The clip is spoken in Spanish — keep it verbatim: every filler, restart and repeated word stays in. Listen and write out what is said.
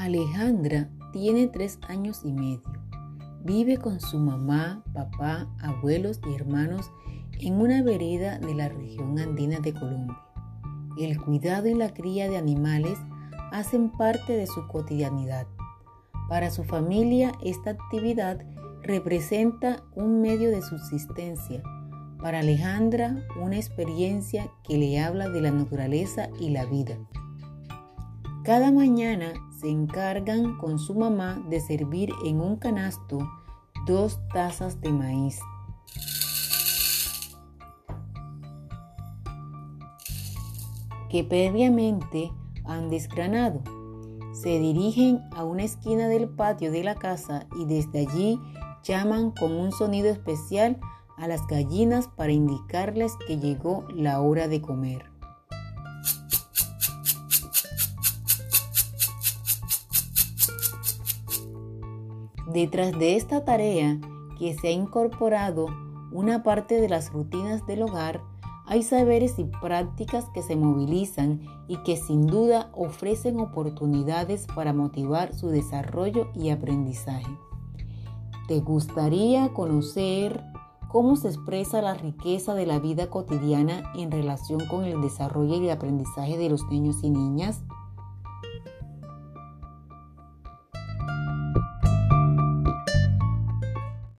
Alejandra tiene tres años y medio. Vive con su mamá, papá, abuelos y hermanos en una vereda de la región andina de Colombia. El cuidado y la cría de animales hacen parte de su cotidianidad. Para su familia, esta actividad representa un medio de subsistencia. Para Alejandra, una experiencia que le habla de la naturaleza y la vida. Cada mañana se encargan con su mamá de servir en un canasto dos tazas de maíz. Que previamente han desgranado. Se dirigen a una esquina del patio de la casa y desde allí llaman con un sonido especial a las gallinas para indicarles que llegó la hora de comer. Detrás de esta tarea, que se ha incorporado una parte de las rutinas del hogar, hay saberes y prácticas que se movilizan y que sin duda ofrecen oportunidades para motivar su desarrollo y aprendizaje. ¿Te gustaría conocer cómo se expresa la riqueza de la vida cotidiana en relación con el desarrollo y el aprendizaje de los niños y niñas?